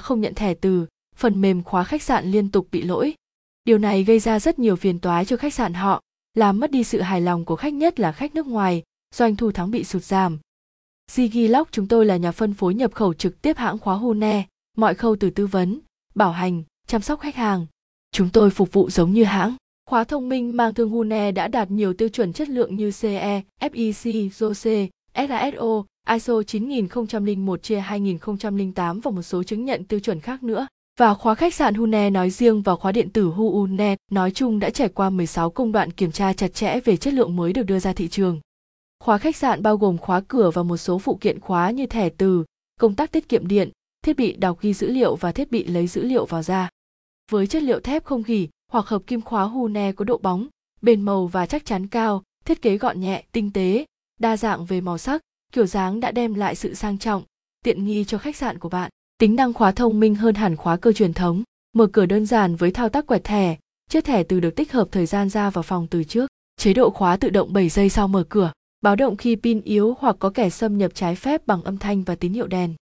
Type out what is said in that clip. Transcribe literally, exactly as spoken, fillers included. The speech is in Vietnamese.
không nhận thẻ từ, phần mềm khóa khách sạn liên tục bị lỗi. Điều này gây ra rất nhiều phiền toái cho khách sạn họ, làm mất đi sự hài lòng của khách, nhất là khách nước ngoài, doanh thu tháng bị sụt giảm. Digilock chúng tôi là nhà phân phối nhập khẩu trực tiếp hãng khóa Hune, mọi khâu từ tư vấn, bảo hành, chăm sóc khách hàng. Chúng tôi phục vụ giống như hãng. Khóa thông minh mang thương Hune đã đạt nhiều tiêu chuẩn chất lượng như xê e, ép i xê, RoC, lờ ét o, i ét o chín nghìn không trăm lẻ một trên hai nghìn không trăm lẻ tám và một số chứng nhận tiêu chuẩn khác nữa. Và khóa khách sạn Hune nói riêng và khóa điện tử Hune nói chung đã trải qua mười sáu công đoạn kiểm tra chặt chẽ về chất lượng mới được đưa ra thị trường. Khóa khách sạn bao gồm khóa cửa và một số phụ kiện khóa như thẻ từ, công tắc tiết kiệm điện, thiết bị đọc ghi dữ liệu và thiết bị lấy dữ liệu vào ra. Với chất liệu thép không gỉ hoặc hợp kim, khóa Hune có độ bóng, bền màu và chắc chắn cao, thiết kế gọn nhẹ, tinh tế, đa dạng về màu sắc, kiểu dáng đã đem lại sự sang trọng, tiện nghi cho khách sạn của bạn. Tính năng khóa thông minh hơn hẳn khóa cơ truyền thống, mở cửa đơn giản với thao tác quẹt thẻ, chiếc thẻ từ được tích hợp thời gian ra vào phòng từ trước, chế độ khóa tự động bảy giây sau mở cửa, báo động khi pin yếu hoặc có kẻ xâm nhập trái phép bằng âm thanh và tín hiệu đèn.